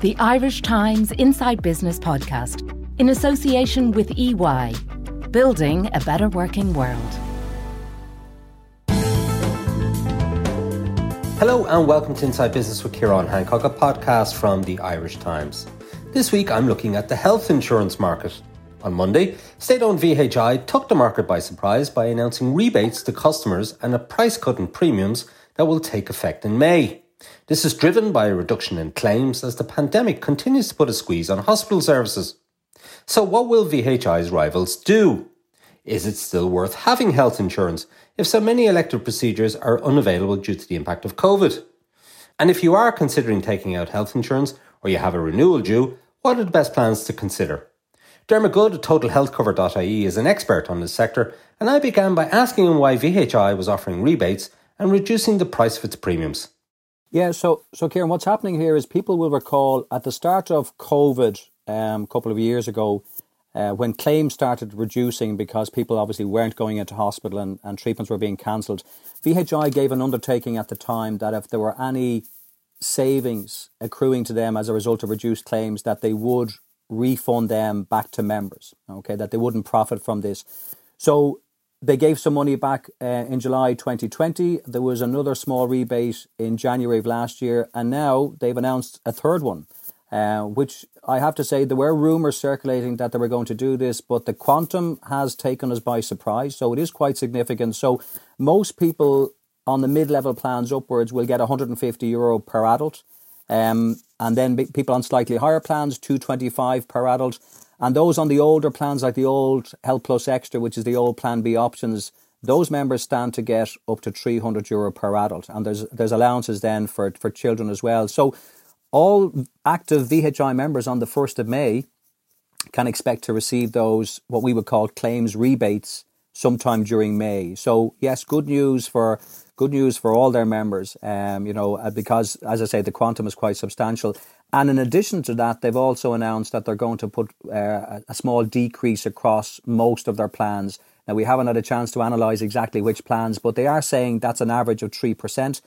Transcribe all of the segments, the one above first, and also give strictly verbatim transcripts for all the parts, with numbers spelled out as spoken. The Irish Times Inside Business podcast, in association with E Y, building a better working world. Hello and welcome to Inside Business with Ciarán Hancock, a podcast from The Irish Times. This week I'm looking at the health insurance market. On Monday, state-owned V H I took the market by surprise by announcing rebates to customers and a price cut in premiums that will take effect in May. This is driven by a reduction in claims as the pandemic continues to put a squeeze on hospital services. So what will V H I's rivals do? Is it still worth having health insurance if so many elective procedures are unavailable due to the impact of COVID? And if you are considering taking out health insurance or you have a renewal due, what are the best plans to consider? Dermot Goode at Total Health Cover dot I E is an expert on this sector, and I began by asking him why V H I was offering rebates and reducing the price of its premiums. Yeah, so so Ciarán, what's happening here is people will recall at the start of COVID um, a couple of years ago, uh, when claims started reducing because people obviously weren't going into hospital and, and treatments were being cancelled, V H I gave an undertaking at the time that if there were any savings accruing to them as a result of reduced claims, that they would refund them back to members, okay, that they wouldn't profit from this. So they gave some money back uh, in July twenty twenty. There was another small rebate in January of last year. And now they've announced a third one, uh, which I have to say there were rumours circulating that they were going to do this, but the quantum has taken us by surprise. So it is quite significant. So most people on the mid-level plans upwards will get one hundred fifty euro per adult. Um, and then people on slightly higher plans, two hundred twenty-five per adult. And those on the older plans, like the old Health Plus Extra, which is the old Plan B options, those members stand to get up to three hundred euro per adult. And there's there's allowances then for, for children as well. So all active V H I members on the first of May can expect to receive those, what we would call claims rebates, sometime during May. So yes, good news for good news for all their members, um, you know, because, as I say, the quantum is quite substantial. And in addition to that, they've also announced that they're going to put uh, a small decrease across most of their plans. Now, we haven't had a chance to analyse exactly which plans, but they are saying that's an average of three percent.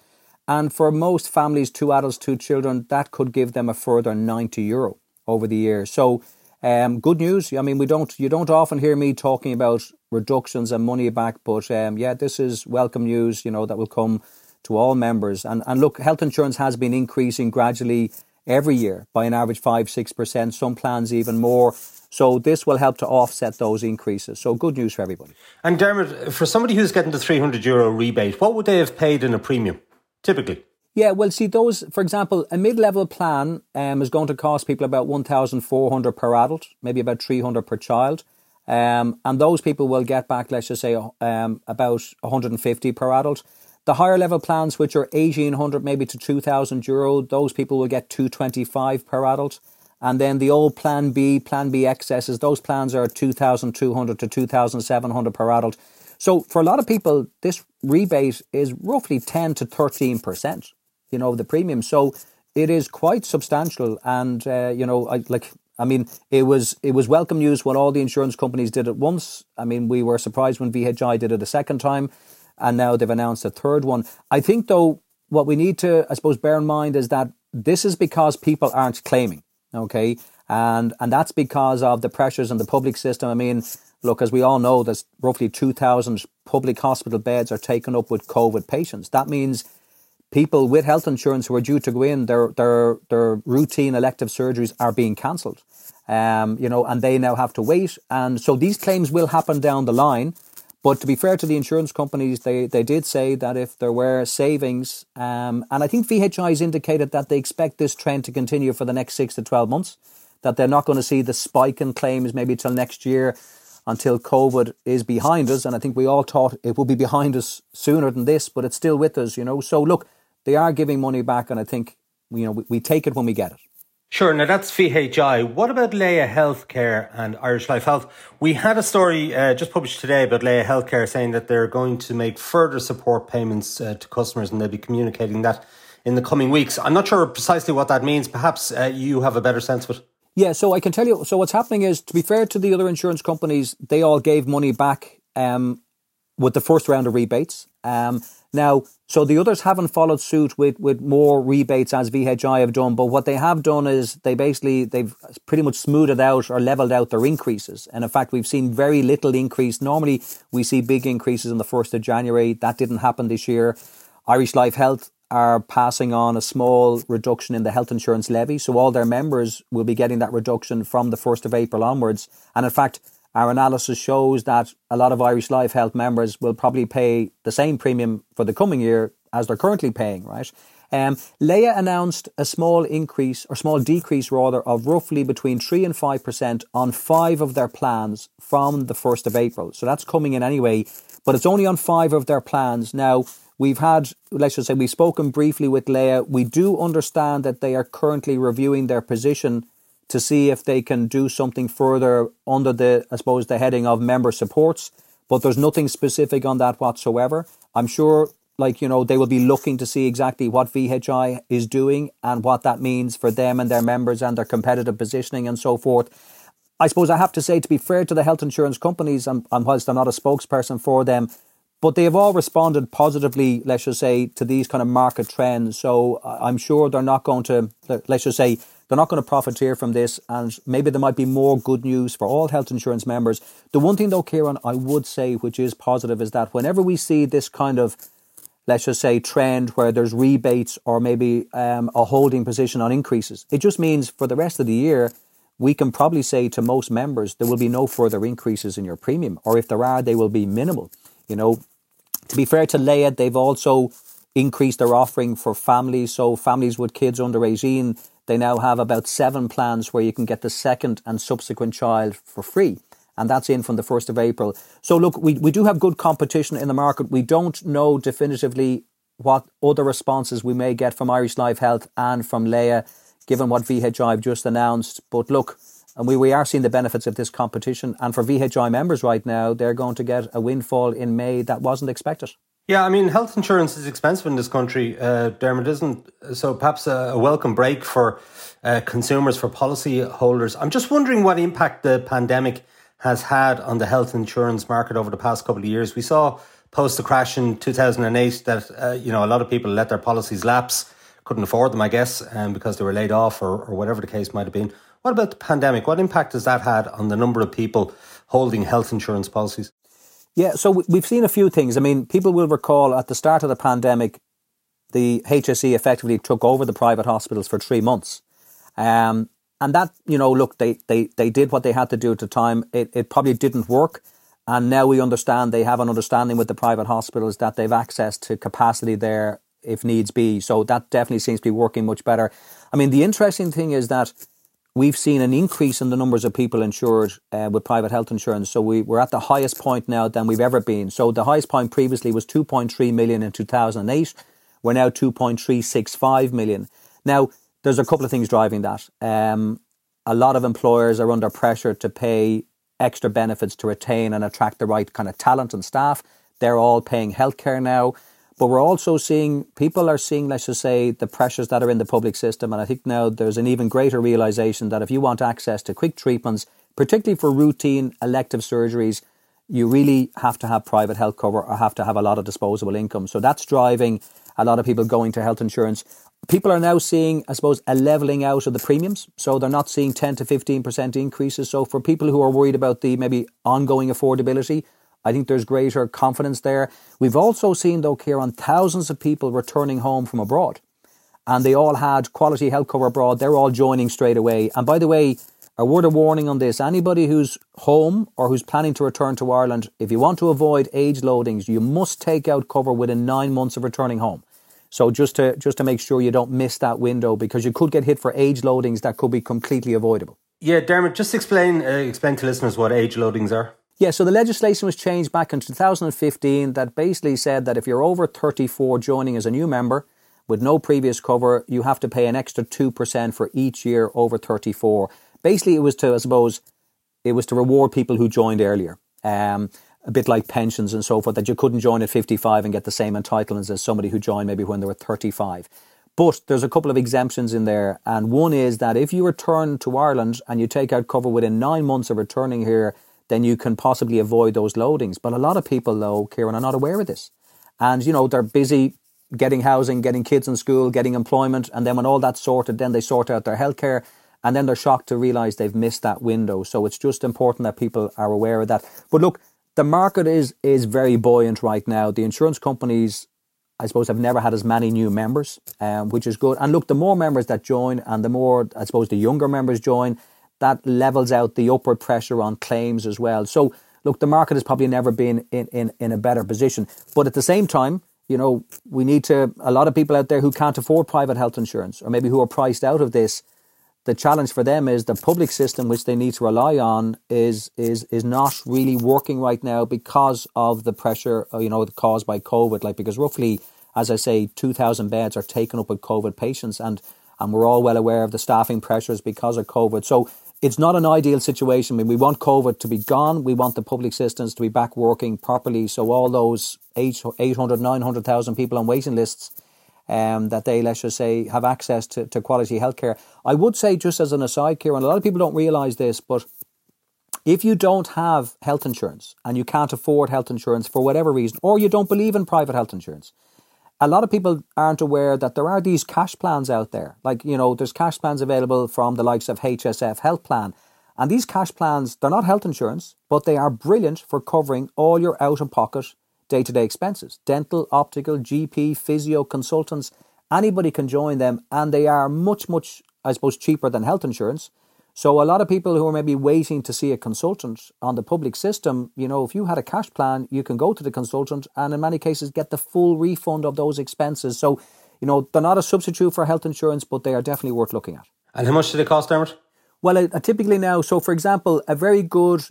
And for most families, two adults, two children, that could give them a further ninety euro over the year. So um, good news. I mean, we don't you don't often hear me talking about reductions and money back, but um, yeah, this is welcome news, you know, that will come to all members. And, and look, health insurance has been increasing gradually every year by an average five, six percent, some plans even more. So this will help to offset those increases. So good news for everybody. And Dermot, for somebody who's getting the three hundred euro rebate, what would they have paid in a premium, typically? Yeah, well, see, those, for example, a mid-level plan um, is going to cost people about one thousand four hundred per adult, maybe about three hundred per child. Um, and those people will get back, let's just say, um, about one hundred fifty per adult. The higher level plans, which are eighteen hundred maybe to two thousand euro, those people will get two hundred twenty-five per adult. And then the old Plan B, Plan B excesses, those plans are two thousand two hundred to two thousand seven hundred per adult. So for a lot of people, this rebate is roughly ten to thirteen percent, you know, of the premium. So it is quite substantial. And, uh, you know, I, like, I mean, it was it was welcome news when all the insurance companies did it once. I mean, we were surprised when V H I did it a second time. And now they've announced a third one. I think, though, what we need to, I suppose, bear in mind is that this is because people aren't claiming, okay? And and that's because of the pressures in the public system. I mean, look, as we all know, there's roughly two thousand public hospital beds are taken up with COVID patients. That means people with health insurance who are due to go in, their their their routine elective surgeries are being cancelled, um, you know, and they now have to wait. And so these claims will happen down the line. But to be fair to the insurance companies, they, they did say that if there were savings, um, and I think V H I has indicated that they expect this trend to continue for the next six to twelve months, that they're not going to see the spike in claims maybe till next year until COVID is behind us. And I think we all thought it would be behind us sooner than this, but it's still with us, you know. So look, they are giving money back, and I think, you know, we, we take it when we get it. Sure. Now that's V H I. What about Laya Healthcare and Irish Life Health? We had a story uh, just published today about Laya Healthcare saying that they're going to make further support payments uh, to customers, and they'll be communicating that in the coming weeks. I'm not sure precisely what that means. Perhaps uh, you have a better sense of it. Yeah. So I can tell you. So what's happening is, to be fair to the other insurance companies, they all gave money back um, with the first round of rebates. Um, Now, so the others haven't followed suit with, with more rebates as V H I have done, but what they have done is they basically, they've pretty much smoothed out or leveled out their increases. And in fact, we've seen very little increase. Normally, we see big increases on the first of January. That didn't happen this year. Irish Life Health are passing on a small reduction in the health insurance levy. So all their members will be getting that reduction from the first of April onwards. And in fact, our analysis shows that a lot of Irish Life Health members will probably pay the same premium for the coming year as they're currently paying, right? Um, Laya announced a small increase or small decrease rather of roughly between three and five percent on five of their plans from the first of April. So that's coming in anyway, but it's only on five of their plans. Now, we've had, let's just say we've spoken briefly with Laya. We do understand that they are currently reviewing their position to see if they can do something further under the, I suppose, the heading of member supports. But there's nothing specific on that whatsoever. I'm sure, like, you know, they will be looking to see exactly what V H I is doing and what that means for them and their members and their competitive positioning and so forth. I suppose I have to say, to be fair to the health insurance companies, and, and whilst I'm not a spokesperson for them, but they have all responded positively, let's just say, to these kind of market trends. So I'm sure they're not going to, let's just say, they're not going to profiteer from this, and maybe there might be more good news for all health insurance members. The one thing though, Ciarán, I would say, which is positive, is that whenever we see this kind of, let's just say, trend where there's rebates or maybe um, a holding position on increases, it just means for the rest of the year, we can probably say to most members, there will be no further increases in your premium, or if there are, they will be minimal. You know, to be fair to Laya, they've also increased their offering for families. So families with kids under eighteen, they now have about seven plans where you can get the second and subsequent child for free. And that's in from the first of April. So look, we, we do have good competition in the market. We don't know definitively what other responses we may get from Irish Life Health and from Laya, given what V H I have just announced. But look, and we, we are seeing the benefits of this competition. And for V H I members right now, they're going to get a windfall in May that wasn't expected. Yeah, I mean, health insurance is expensive in this country, uh, Dermot, isn't? So perhaps a, a welcome break for uh, consumers, for policyholders. I'm just wondering what impact the pandemic has had on the health insurance market over the past couple of years. We saw post the crash in two thousand eight that, uh, you know, a lot of people let their policies lapse, couldn't afford them, I guess, um, because they were laid off or, or whatever the case might have been. What about the pandemic? What impact has that had on the number of people holding health insurance policies? Yeah, so we've seen a few things. I mean, people will recall at the start of the pandemic, the H S E effectively took over the private hospitals for three months. Um, and that, you know, look, they, they, they did what they had to do at the time. It, it probably didn't work. And now we understand they have an understanding with the private hospitals that they've access to capacity there if needs be. So that definitely seems to be working much better. I mean, the interesting thing is that we've seen an increase in the numbers of people insured uh, with private health insurance. So we, we're at the highest point now than we've ever been. So the highest point previously was two point three million in two thousand eight. We're now two point three six five million. Now, there's a couple of things driving that. Um, a lot of employers are under pressure to pay extra benefits to retain and attract the right kind of talent and staff. They're all paying healthcare now. But we're also seeing, people are seeing, let's just say, the pressures that are in the public system. And I think now there's an even greater realization that if you want access to quick treatments, particularly for routine elective surgeries, you really have to have private health cover or have to have a lot of disposable income. So that's driving a lot of people going to health insurance. People are now seeing, I suppose, a leveling out of the premiums. So they're not seeing ten to fifteen percent increases. So for people who are worried about the maybe ongoing affordability, I think there's greater confidence there. We've also seen, though, Ciarán, thousands of people returning home from abroad. And they all had quality health cover abroad. They're all joining straight away. And by the way, a word of warning on this. Anybody who's home or who's planning to return to Ireland, if you want to avoid age loadings, you must take out cover within nine months of returning home. So just to just to make sure you don't miss that window, because you could get hit for age loadings that could be completely avoidable. Yeah, Dermot, just explain uh, explain to listeners what age loadings are. Yeah, so the legislation was changed back in two thousand fifteen that basically said that if you're over thirty-four joining as a new member with no previous cover, you have to pay an extra two percent for each year over thirty-four. Basically, it was to, I suppose, it was to reward people who joined earlier, um, a bit like pensions and so forth, that you couldn't join at fifty-five and get the same entitlements as somebody who joined maybe when they were thirty-five. But there's a couple of exemptions in there. And one is that if you return to Ireland and you take out cover within nine months of returning here, then you can possibly avoid those loadings. But a lot of people, though, Ciarán, are not aware of this. And, you know, they're busy getting housing, getting kids in school, getting employment. And then when all that's sorted, then they sort out their healthcare. And then they're shocked to realise they've missed that window. So it's just important that people are aware of that. But look, the market is is very buoyant right now. The insurance companies, I suppose, have never had as many new members, um, which is good. And look, the more members that join and the more, I suppose, the younger members join, that levels out the upward pressure on claims as well. So look, the market has probably never been in, in, in a better position. But at the same time, you know, we need to, a lot of people out there who can't afford private health insurance or maybe who are priced out of this, the challenge for them is the public system, which they need to rely on, is is is not really working right now because of the pressure, you know, caused by COVID. Like, because roughly, as I say, two thousand beds are taken up with COVID patients, and and we're all well aware of the staffing pressures because of COVID. So it's not an ideal situation. I mean, we want COVID to be gone. We want the public systems to be back working properly. So all those eight hundred, nine hundred thousand people on waiting lists, Um, that they, let's just say, have access to, to quality healthcare. I would say, just as an aside, Ciarán, and a lot of people don't realise this, but if you don't have health insurance and you can't afford health insurance for whatever reason, or you don't believe in private health insurance, a lot of people aren't aware that there are these cash plans out there. Like, you know, there's cash plans available from the likes of H S F Health Plan. And these cash plans, they're not health insurance, but they are brilliant for covering all your out-of-pocket day-to-day expenses. Dental, optical, G P, physio, consultants, anybody can join them, and they are much, much, I suppose, cheaper than health insurance. So a lot of people who are maybe waiting to see a consultant on the public system, you know, if you had a cash plan, you can go to the consultant and in many cases get the full refund of those expenses. So, you know, they're not a substitute for health insurance, but they are definitely worth looking at. And how much did it cost, Dermot? Well, uh, typically now, so for example, a very good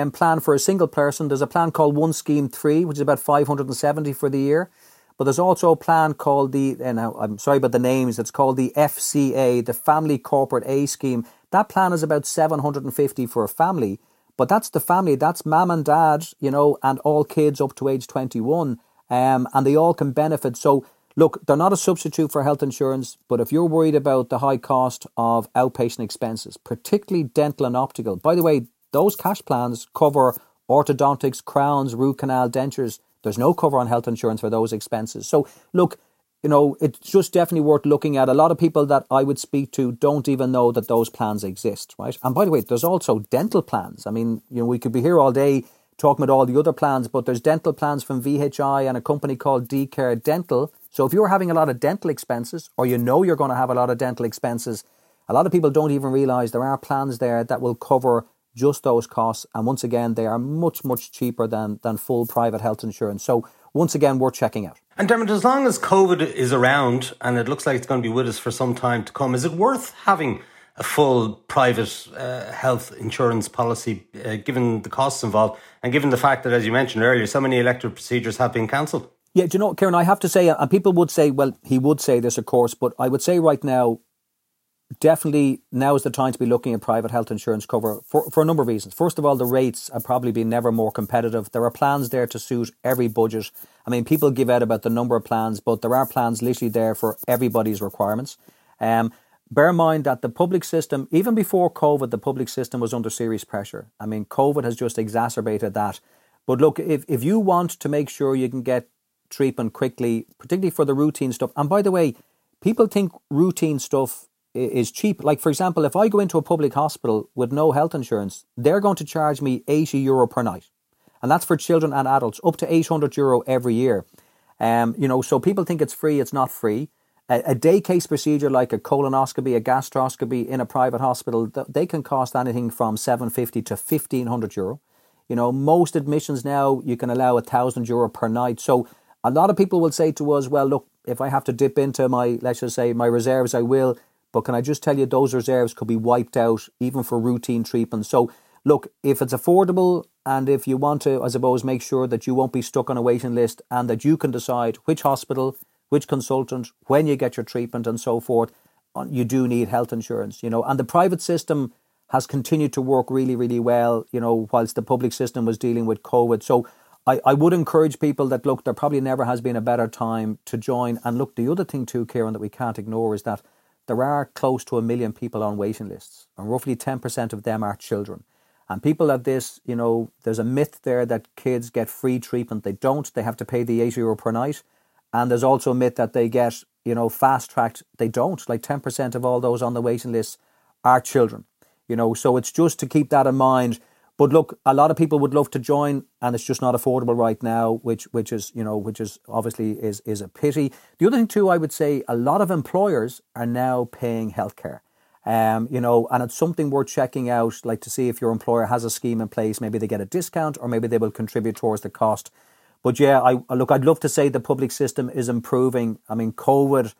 Um, plan for a single person, there's a plan called One Scheme Three, which is about five hundred seventy for the year. But there's also a plan called the, and I'm sorry about the names, it's called the F C A, the Family Corporate A Scheme. That plan is about seven hundred fifty for a family, but that's the family, that's mum and dad, you know, and all kids up to age twenty-one, um, and they all can benefit. So look, they're not a substitute for health insurance, but if you're worried about the high cost of outpatient expenses, particularly dental and optical, by the way, those cash plans cover orthodontics, crowns, root canal, dentures. There's no cover on health insurance for those expenses. So look, you know, it's just definitely worth looking at. A lot of people that I would speak to don't even know that those plans exist, right? And by the way, there's also dental plans. I mean, you know, we could be here all day talking about all the other plans, but there's dental plans from V H I and a company called DeCare Dental. So if you're having a lot of dental expenses, or you know you're going to have a lot of dental expenses, a lot of people don't even realise there are plans there that will cover just those costs, and once again they are much much cheaper than than full private health insurance. So once again, worth checking out. And Dermot, as long as COVID is around, and it looks like it's going to be with us for some time to come, is it worth having a full private uh, health insurance policy, uh, given the costs involved and given the fact that, as you mentioned earlier, so many elective procedures have been cancelled? Yeah, do you know, Ciarán, I have to say, and people would say, well, he would say this of course, but I would say right now, definitely now is the time to be looking at private health insurance cover for, for a number of reasons. First of all, the rates have probably been never more competitive. There are plans there to suit every budget. I mean, people give out about the number of plans, but there are plans literally there for everybody's requirements. Um, bear in mind that the public system, even before COVID, the public system was under serious pressure. I mean, COVID has just exacerbated that. But look, if, if you want to make sure you can get treatment quickly, particularly for the routine stuff, and by the way, people think routine stuff is cheap. Like, for example, if I go into a public hospital with no health insurance, they're going to charge me eighty euro per night. And that's for children and adults, up to eight hundred euro every year. Um, you know, so people think it's free. It's not free. A, a day case procedure like a colonoscopy, a gastroscopy in a private hospital, th- they can cost anything from seven fifty to fifteen hundred euro. You know, most admissions now, you can allow one thousand euro per night. So a lot of people will say to us, well, look, if I have to dip into my, let's just say my reserves, I will. But can I just tell you, those reserves could be wiped out even for routine treatment. So look, if it's affordable and if you want to, I suppose, make sure that you won't be stuck on a waiting list and that you can decide which hospital, which consultant, when you get your treatment and so forth, you do need health insurance, you know. And the private system has continued to work really, really well, you know, whilst the public system was dealing with COVID. So I, I would encourage people that, look, there probably never has been a better time to join. And look, the other thing too, Ciarán, that we can't ignore is that there are close to a million people on waiting lists, and roughly ten percent of them are children. And people at this, you know, there's a myth there that kids get free treatment. They don't. They have to pay the eighty euro per night. And there's also a myth that they get, you know, fast-tracked. They don't. Like ten percent of all those on the waiting list are children, you know. So it's just to keep that in mind. But look, a lot of people would love to join, and it's just not affordable right now, which which is, you know, which is obviously is, is a pity. The other thing too, I would say a lot of employers are now paying healthcare. Um, you know, and it's something worth checking out, like to see if your employer has a scheme in place. Maybe they get a discount, or maybe they will contribute towards the cost. But yeah, I look, I'd love to say the public system is improving. I mean, COVID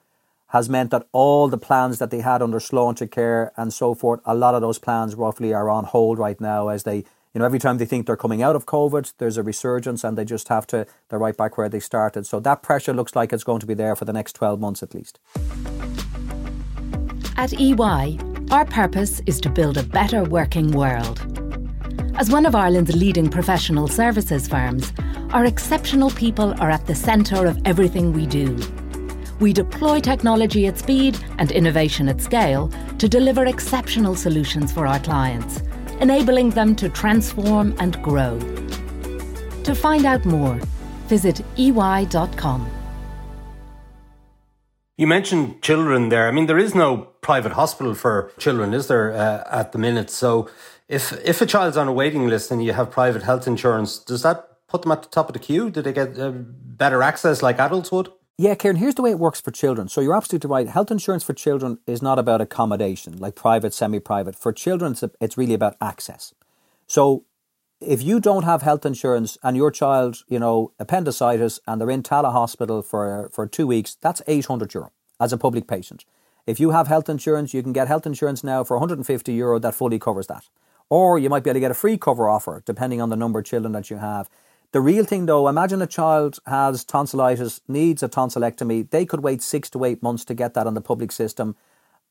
has meant that all the plans that they had under Sláintecare and so forth, a lot of those plans roughly are on hold right now as they, you know, every time they think they're coming out of COVID, there's a resurgence and they just have to, they're right back where they started. So that pressure looks like it's going to be there for the next twelve months at least. At E Y, our purpose is to build a better working world. As one of Ireland's leading professional services firms, our exceptional people are at the centre of everything we do. We deploy technology at speed and innovation at scale to deliver exceptional solutions for our clients, enabling them to transform and grow. To find out more, visit E Y dot com. You mentioned children there. I mean, there is no private hospital for children, is there, uh, at the minute? So if if a child's on a waiting list and you have private health insurance, does that put them at the top of the queue? Do they get uh, better access like adults would? Yeah, Ciarán, here's the way it works for children. So you're absolutely right. Health insurance for children is not about accommodation, like private, semi-private. For children, it's, it's really about access. So if you don't have health insurance and your child, you know, appendicitis and they're in Tala Hospital for, for two weeks, that's eight hundred euro as a public patient. If you have health insurance, you can get health insurance now for one hundred fifty euro that fully covers that. Or you might be able to get a free cover offer, depending on the number of children that you have. The real thing, though, imagine a child has tonsillitis, needs a tonsillectomy. They could wait six to eight months to get that on the public system.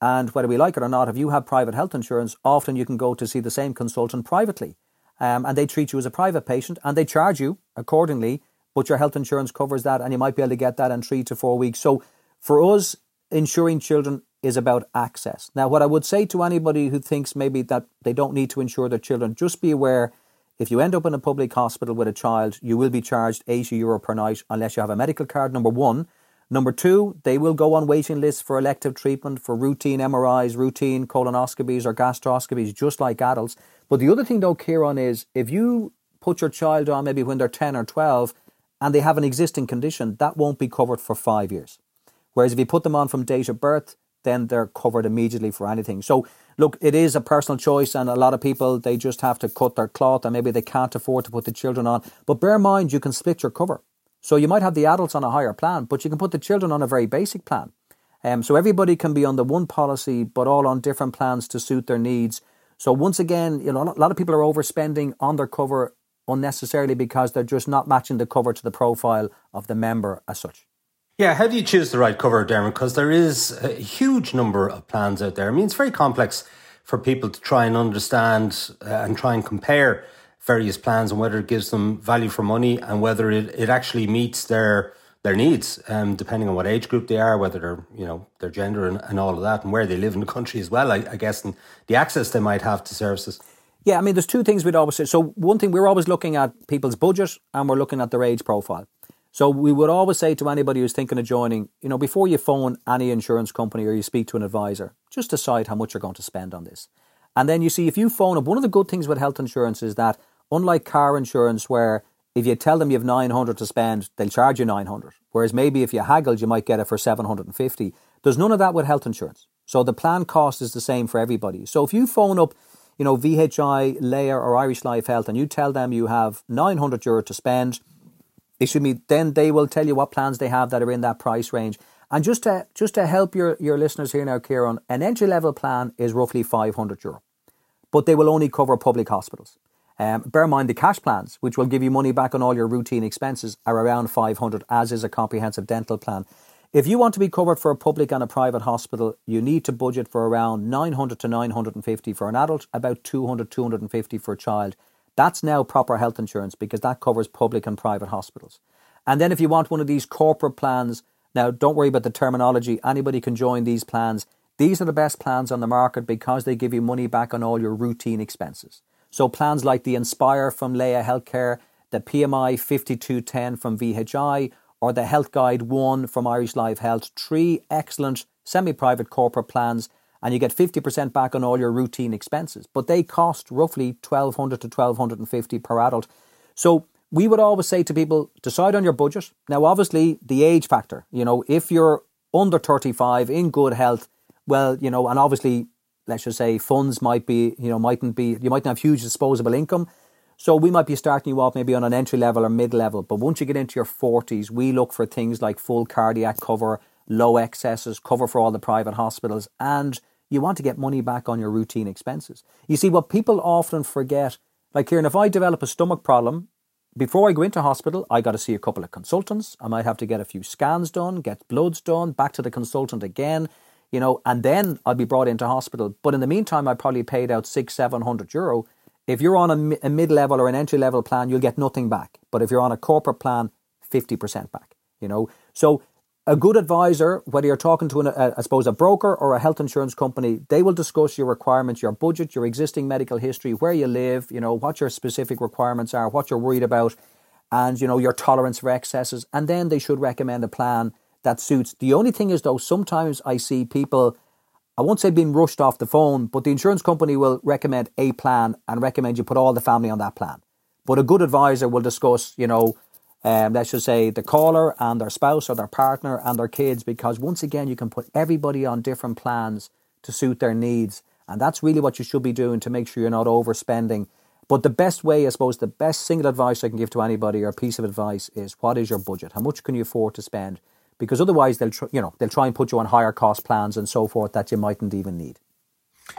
And whether we like it or not, if you have private health insurance, often you can go to see the same consultant privately. Um, and they treat you as a private patient and they charge you accordingly. But your health insurance covers that and you might be able to get that in three to four weeks. So for us, insuring children is about access. Now, what I would say to anybody who thinks maybe that they don't need to insure their children, just be aware. If you end up in a public hospital with a child, you will be charged eighty euro per night unless you have a medical card, number one. Number two, they will go on waiting lists for elective treatment, for routine M R Is, routine colonoscopies or gastroscopies, just like adults. But the other thing, though, Ciarán, is if you put your child on maybe when they're ten or twelve and they have an existing condition, that won't be covered for five years. Whereas if you put them on from date of birth, then they're covered immediately for anything. So look, it is a personal choice and a lot of people, they just have to cut their cloth and maybe they can't afford to put the children on. But bear in mind, you can split your cover. So you might have the adults on a higher plan, but you can put the children on a very basic plan. Um, so everybody can be on the one policy, but all on different plans to suit their needs. So once again, you know, a lot of people are overspending on their cover unnecessarily because they're just not matching the cover to the profile of the member as such. Yeah, how do you choose the right cover, Dermot? Because there is a huge number of plans out there. I mean, it's very complex for people to try and understand uh, and try and compare various plans and whether it gives them value for money and whether it, it actually meets their their needs, um, depending on what age group they are, whether they're, you know, their gender and, and all of that, and where they live in the country as well, I, I guess, and the access they might have to services. Yeah, I mean, there's two things we'd always say. So one thing, we're always looking at people's budget and we're looking at their age profile. So we would always say to anybody who's thinking of joining, you know, before you phone any insurance company or you speak to an advisor, just decide how much you're going to spend on this. And then you see, if you phone up, one of the good things with health insurance is that unlike car insurance, where if you tell them you have nine hundred to spend, they'll charge you nine hundred. Whereas maybe if you haggled, you might get it for seven hundred fifty. There's none of that with health insurance. So the plan cost is the same for everybody. So if you phone up, you know, V H I, Laya or Irish Life Health, and you tell them you have nine hundred euro to spend, Excuse me, then they will tell you what plans they have that are in that price range. And just to just to help your, your listeners here now, Ciarán, an entry-level plan is roughly five hundred euro, but they will only cover public hospitals. Um, bear in mind the cash plans, which will give you money back on all your routine expenses, are around five hundred, as is a comprehensive dental plan. If you want to be covered for a public and a private hospital, you need to budget for around nine hundred to nine hundred fifty for an adult, about two hundred, two hundred fifty for a child. That's now proper health insurance because that covers public and private hospitals. And then if you want one of these corporate plans, now don't worry about the terminology. Anybody can join these plans. These are the best plans on the market because they give you money back on all your routine expenses. So plans like the Inspire from Laya Healthcare, the P M I fifty-two ten from V H I, or the Health Guide one from Irish Life Health, three excellent semi-private corporate plans, and you get fifty percent back on all your routine expenses. But they cost roughly twelve hundred to twelve fifty per adult. So we would always say to people, decide on your budget. Now, obviously, the age factor, you know, if you're under thirty-five in good health, well, you know, and obviously, let's just say funds might be, you know, mightn't be, you mightn't have huge disposable income. So we might be starting you off maybe on an entry level or mid level. But once you get into your forties, we look for things like full cardiac cover, low excesses, cover for all the private hospitals, and you want to get money back on your routine expenses. You see, what people often forget, like Ciarán, if I develop a stomach problem, before I go into hospital, I got to see a couple of consultants. I might have to get a few scans done, get bloods done, back to the consultant again, you know, and then I'll be brought into hospital. But in the meantime, I probably paid out six, seven hundred euro. If you're on a, a mid-level or an entry-level plan, you'll get nothing back. But if you're on a corporate plan, fifty percent back, you know. So a good advisor, whether you're talking to, an, a, I suppose, a broker or a health insurance company, they will discuss your requirements, your budget, your existing medical history, where you live, you know, what your specific requirements are, what you're worried about, and, you know, your tolerance for excesses. And then they should recommend a plan that suits. The only thing is, though, sometimes I see people, I won't say being rushed off the phone, but the insurance company will recommend a plan and recommend you put all the family on that plan. But a good advisor will discuss, you know, um, let's just say the caller and their spouse or their partner and their kids, because once again, you can put everybody on different plans to suit their needs. And that's really what you should be doing to make sure you're not overspending. But the best way, I suppose, the best single advice I can give to anybody or piece of advice is, what is your budget? How much can you afford to spend? Because otherwise, they'll tr- you know they'll try and put you on higher cost plans and so forth that you mightn't even need.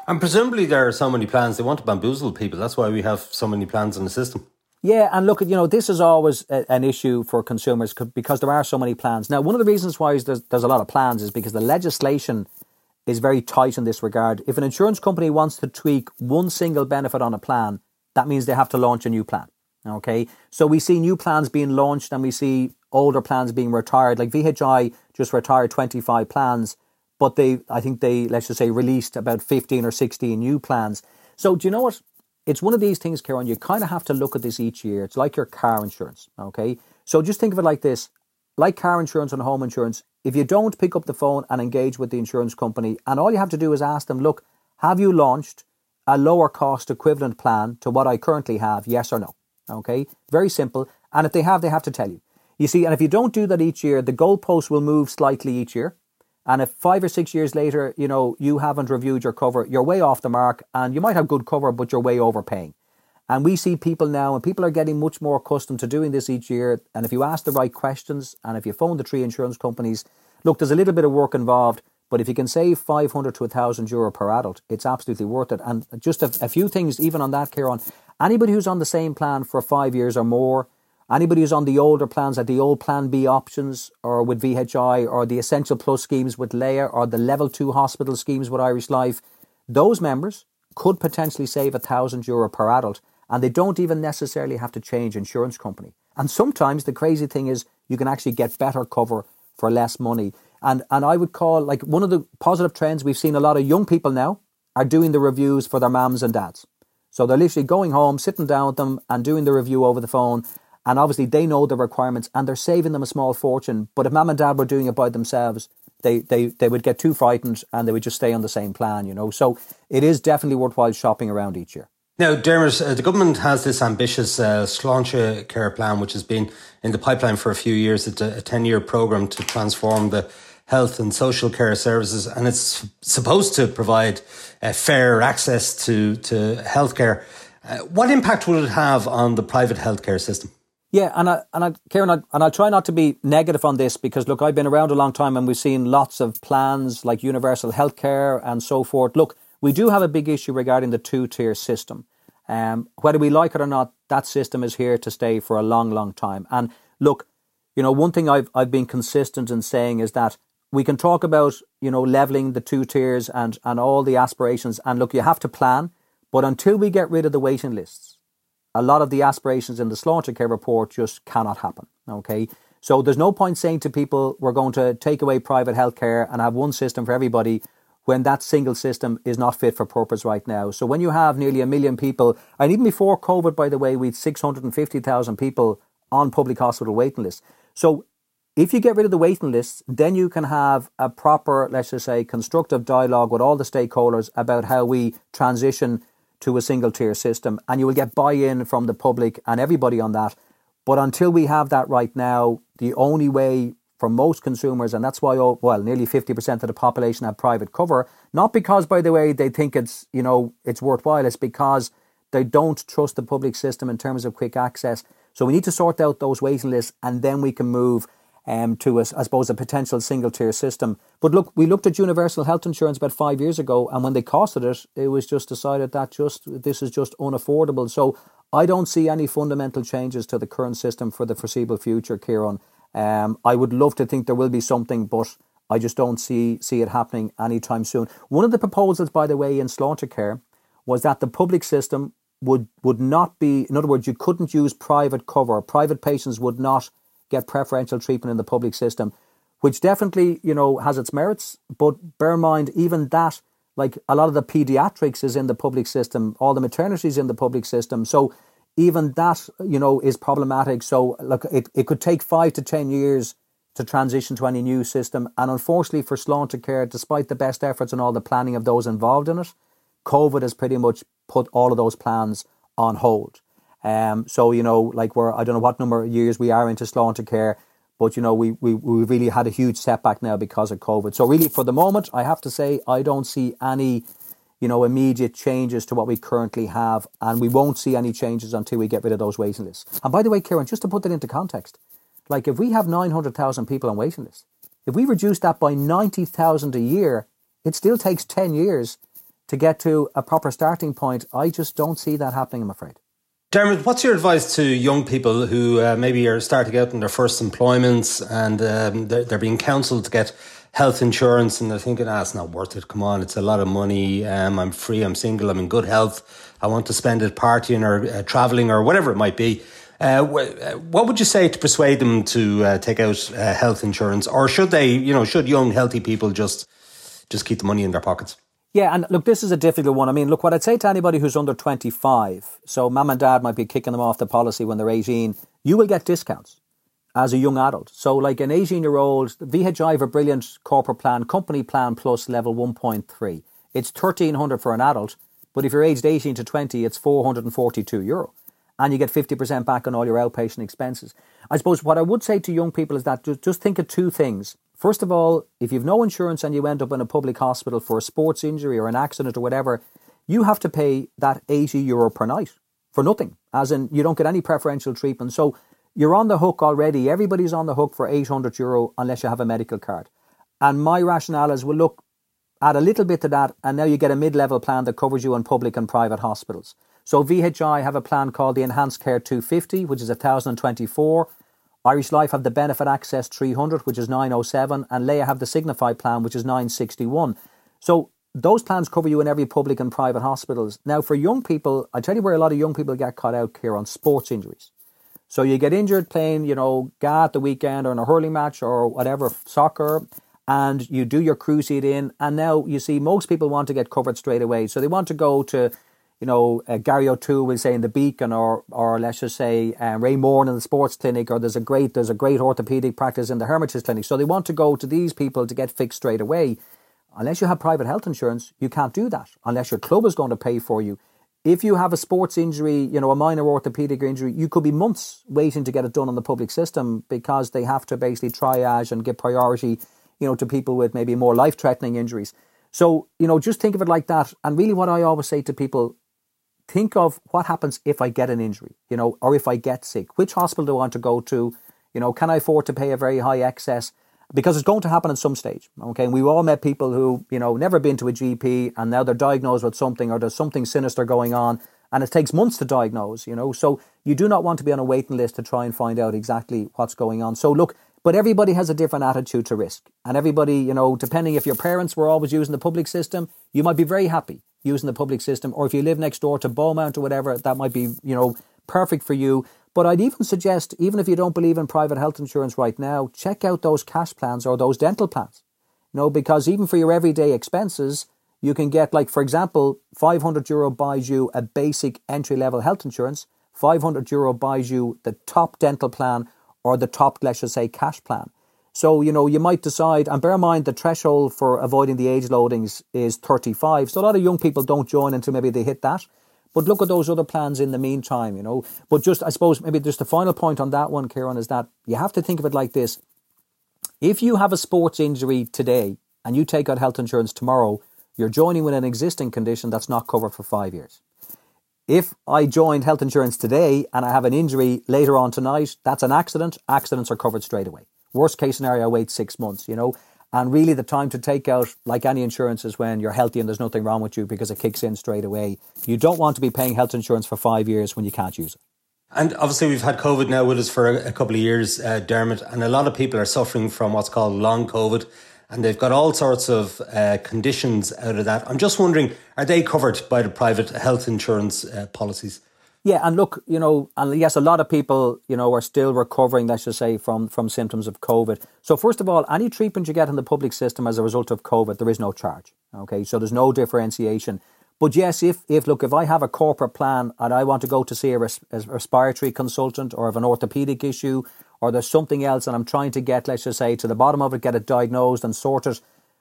And presumably there are so many plans, they want to bamboozle people. That's why we have so many plans in the system. Yeah, and look, you know, this is always a, an issue for consumers c- because there are so many plans. Now, one of the reasons why is there's, there's a lot of plans is because the legislation is very tight in this regard. If an insurance company wants to tweak one single benefit on a plan, that means they have to launch a new plan. Okay, so we see new plans being launched and we see older plans being retired. Like V H I just retired twenty-five plans, but they, I think they, let's just say, released about fifteen or sixteen new plans. So do you know what? It's one of these things, Ciarán, you kind of have to look at this each year. It's like your car insurance, okay? So just think of it like this. Like car insurance and home insurance, if you don't pick up the phone and engage with the insurance company, and all you have to do is ask them, look, have you launched a lower cost equivalent plan to what I currently have, yes or no? Okay, very simple. And if they have, they have to tell you. You see, and if you don't do that each year, the goalposts will move slightly each year. And if five or six years later, you know, you haven't reviewed your cover, you're way off the mark, and you might have good cover, but you're way overpaying. And we see people now, and people are getting much more accustomed to doing this each year. And if you ask the right questions, and if you phone the three insurance companies, look, there's a little bit of work involved, but if you can save five hundred to one thousand euro per adult, it's absolutely worth it. And just a, a few things, even on that, Ciarán, anybody who's on the same plan for five years or more, anybody who's on the older plans, like the old Plan B options or with V H I or the Essential Plus schemes with Laya or the Level two hospital schemes with Irish Life, those members could potentially save one thousand euro per adult, and they don't even necessarily have to change insurance company. And sometimes the crazy thing is you can actually get better cover for less money. And and I would call, like, one of the positive trends we've seen, a lot of young people now are doing the reviews for their mums and dads. So they're literally going home, sitting down with them and doing the review over the phone. And obviously they know the requirements and they're saving them a small fortune. But if mum and dad were doing it by themselves, they, they, they would get too frightened and they would just stay on the same plan, you know. So it is definitely worthwhile shopping around each year. Now, Dermot, uh, the government has this ambitious uh, Sláintecare plan, which has been in the pipeline for a few years. It's a ten-year programme to transform the health and social care services, and it's supposed to provide uh, fair access to, to healthcare. Uh, what impact will it have on the private healthcare system? Yeah, and I, and I, Ciarán, I, and I'll try not to be negative on this because, look, I've been around a long time and we've seen lots of plans like universal healthcare and so forth. Look, we do have a big issue regarding the two-tier system. Um, whether we like it or not, that system is here to stay for a long, long time. And look, you know, one thing I've I've been consistent in saying is that we can talk about, you know, levelling the two tiers and and all the aspirations. And look, you have to plan, but until we get rid of the waiting lists, a lot of the aspirations in the Sláintecare report just cannot happen, okay? So there's no point saying to people, we're going to take away private healthcare and have one system for everybody when that single system is not fit for purpose right now. So when you have nearly a million people, and even before COVID, by the way, we had six hundred fifty thousand people on public hospital waiting lists. So if you get rid of the waiting lists, then you can have a proper, let's just say, constructive dialogue with all the stakeholders about how we transition to a single tier system, and you will get buy-in from the public and everybody on that. But until we have that right now, the only way for most consumers, and that's why, oh, well, nearly fifty percent of the population have private cover, not because, by the way, they think it's, you know, it's worthwhile, it's because they don't trust the public system in terms of quick access. So we need to sort out those waiting lists, and then we can move um, to, a, I suppose, a potential single tier system. But look, we looked at universal health insurance about five years ago, and when they costed it, it was just decided that just this is just unaffordable. So I don't see any fundamental changes to the current system for the foreseeable future, Ciarán. Um, I would love to think there will be something, but I just don't see see it happening anytime soon. One of the proposals, by the way, in Sláintecare was that the public system would would not be, in other words, you couldn't use private cover. Private patients would not get preferential treatment in the public system, which definitely, you know, has its merits. But bear in mind, even that, like a lot of the pediatrics is in the public system, all the maternity is in the public system. So even that, you know, is problematic. So look, it, it could take five to ten years to transition to any new system. And unfortunately for Sláintecare, despite the best efforts and all the planning of those involved in it, COVID has pretty much put all of those plans on hold. Um, so, you know, like we're, I don't know what number of years we are into Sláintecare, but, you know, we, we, we really had a huge setback now because of COVID. So really, for the moment, I have to say, I don't see any, you know, immediate changes to what we currently have, and we won't see any changes until we get rid of those waiting lists. And by the way, Ciarán, just to put that into context, like if we have nine hundred thousand people on waiting lists, if we reduce that by ninety thousand a year, it still takes ten years to get to a proper starting point. I just don't see that happening, I'm afraid. Dermot, what's your advice to young people who uh, maybe are starting out in their first employments and um, they're, they're being counselled to get health insurance and they're thinking, ah, it's not worth it, come on, it's a lot of money, um, I'm free, I'm single, I'm in good health, I want to spend it partying or uh, travelling or whatever it might be. Uh, what would you say to persuade them to uh, take out uh, health insurance? Or should they, you know, should young, healthy people just just keep the money in their pockets? Yeah, and look, this is a difficult one. I mean, look, what I'd say to anybody who's under twenty-five, so mum and dad might be kicking them off the policy when they're eighteen, you will get discounts as a young adult. So like an eighteen-year-old, V H I have a brilliant corporate plan, company plan plus level one point three. It's one thousand three hundred for an adult, but if you're aged eighteen to twenty, it's four hundred forty-two euro. And you get fifty percent back on all your outpatient expenses. I suppose what I would say to young people is that just think of two things. First of all, if you've no insurance and you end up in a public hospital for a sports injury or an accident or whatever, you have to pay that eighty euro per night for nothing, as in you don't get any preferential treatment. So you're on the hook already. Everybody's on the hook for eight hundred euro unless you have a medical card. And my rationale is, well, look, add a little bit to that and now you get a mid-level plan that covers you in public and private hospitals. So V H I have a plan called the Enhanced Care two fifty, which is one thousand twenty-four. Irish Life have the Benefit Access three hundred, which is nine oh seven, and Laya have the Signify plan, which is nine sixty-one. So those plans cover you in every public and private hospitals. Now, for young people, I tell you where a lot of young people get caught out here on sports injuries. So you get injured playing, you know, G A at the weekend or in a hurling match or whatever, soccer, and you do your cruciate in, and now you see most people want to get covered straight away. So they want to go to, you know, uh, Gary O'Toole will say in the Beacon, or or let's just say uh, Ray Moore in the sports clinic, or there's a great there's a great orthopedic practice in the Hermitage clinic. So they want to go to these people to get fixed straight away. Unless you have private health insurance, you can't do that unless your club is going to pay for you. If you have a sports injury, you know, a minor orthopedic injury, you could be months waiting to get it done on the public system because they have to basically triage and give priority, you know, to people with maybe more life-threatening injuries. So, you know, just think of it like that. And really what I always say to people, think of what happens if I get an injury, you know, or if I get sick. Which hospital do I want to go to? You know, can I afford to pay a very high excess? Because it's going to happen at some stage, okay? And we've all met people who, you know, never been to a G P and now they're diagnosed with something or there's something sinister going on and it takes months to diagnose, you know? So you do not want to be on a waiting list to try and find out exactly what's going on. So look, but everybody has a different attitude to risk. And everybody, you know, depending if your parents were always using the public system, you might be very happy using the public system, or if you live next door to Beaumont or whatever, that might be, you know, perfect for you. But I'd even suggest, even if you don't believe in private health insurance right now, check out those cash plans or those dental plans. You know, because even for your everyday expenses, you can get, like, for example, five hundred euro buys you a basic entry-level health insurance, five hundred euro buys you the top dental plan or the top, let's just say, cash plan. So, you know, you might decide, and bear in mind the threshold for avoiding the age loadings is thirty-five. So a lot of young people don't join until maybe they hit that. But look at those other plans in the meantime, you know. But just, I suppose, maybe just the final point on that one, Ciarán, is that you have to think of it like this. If you have a sports injury today and you take out health insurance tomorrow, you're joining with an existing condition that's not covered for five years. If I joined health insurance today and I have an injury later on tonight, that's an accident. Accidents are covered straight away. Worst case scenario, I wait six months, you know. And really the time to take out, like any insurance, is when you're healthy and there's nothing wrong with you, because it kicks in straight away. You don't want to be paying health insurance for five years when you can't use it. And obviously we've had COVID now with us for a couple of years, uh, Dermot, and a lot of people are suffering from what's called long COVID, and they've got all sorts of uh, conditions out of that. I'm just wondering, are they covered by the private health insurance uh, policies? Yeah, and look, you know, and yes, a lot of people, you know, are still recovering, let's just say, from, from symptoms of COVID. So first of all, any treatment you get in the public system as a result of COVID, there is no charge. Okay, so there's no differentiation. But yes, if, if look, if I have a corporate plan and I want to go to see a, res, a respiratory consultant, or have an orthopedic issue, or there's something else and I'm trying to get, let's just say, to the bottom of it, get it diagnosed and sorted.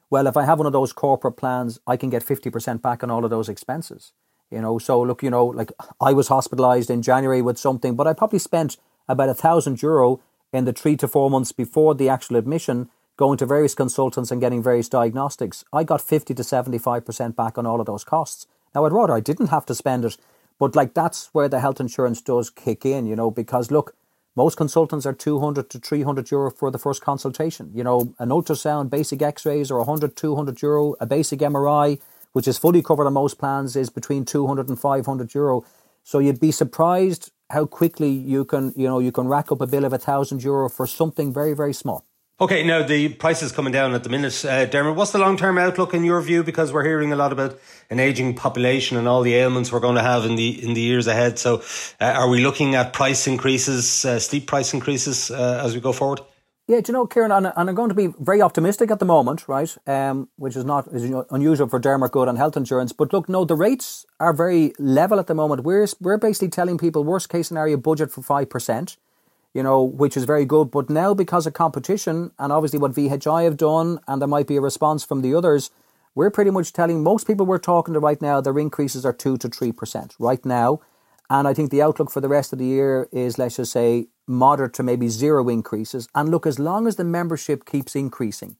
Well, if I have one of those corporate plans, I can get fifty percent back on all of those expenses. You know, so look, you know, like I was hospitalized in January with something, but I probably spent about a thousand euro in the three to four months before the actual admission, going to various consultants and getting various diagnostics. I got fifty to seventy-five percent back on all of those costs. Now, I'd rather I didn't have to spend it, but like that's where the health insurance does kick in, you know, because look, most consultants are two hundred to three hundred euro for the first consultation. You know, an ultrasound, basic x-rays are one hundred, two hundred euro, a basic M R I, which is fully covered on most plans, is between two hundred and five hundred euro. So you'd be surprised how quickly you can, you know, you can rack up a bill of a thousand euro for something very, very small. Okay, now the price is coming down at the minute, uh, Dermot. What's the long-term outlook in your view? Because we're hearing a lot about an ageing population and all the ailments we're going to have in the in the years ahead. So uh, are we looking at price increases, uh, steep price increases uh, as we go forward? Yeah, do you know, Ciarán, and, and I'm going to be very optimistic at the moment, right? Um, which is not is unusual for Dermot Goode on health insurance. But look, no, the rates are very level at the moment. We're we're basically telling people worst case scenario budget for five percent, you know, which is very good. But now because of competition and obviously what V H I have done, and there might be a response from the others, we're pretty much telling most people we're talking to right now their increases are two to three percent right now. And I think the outlook for the rest of the year is, let's just say, moderate to maybe zero increases. And look, as long as the membership keeps increasing,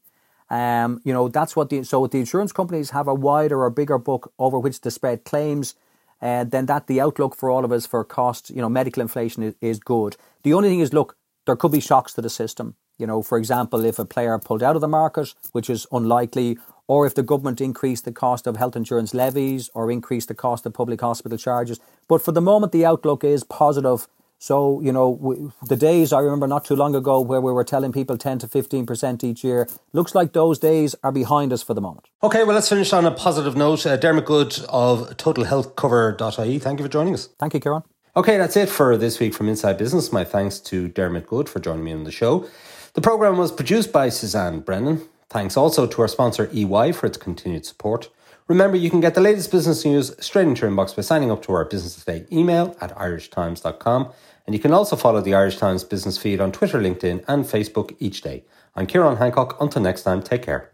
um, you know, that's what the, so if the insurance companies have a wider or bigger book over which to spread claims, uh, then that the outlook for all of us for cost, you know, medical inflation is, is good. The only thing is, look, there could be shocks to the system. You know, for example, if a player pulled out of the market, which is unlikely, or if the government increased the cost of health insurance levies or increased the cost of public hospital charges. But for the moment, the outlook is positive. So, you know, we, the days I remember not too long ago where we were telling people ten to fifteen percent each year, looks like those days are behind us for the moment. Okay, well, let's finish on a positive note. Uh, Dermot Goode of Total Health Cover dot I E, thank you for joining us. Thank you, Ciarán. Okay, that's it for this week from Inside Business. My thanks to Dermot Goode for joining me on the show. The programme was produced by Suzanne Brennan. Thanks also to our sponsor E Y for its continued support. Remember, you can get the latest business news straight into your inbox by signing up to our Business Today email at irish times dot com. And you can also follow the Irish Times business feed on Twitter, LinkedIn and Facebook each day. I'm Ciarán Hancock. Until next time, take care.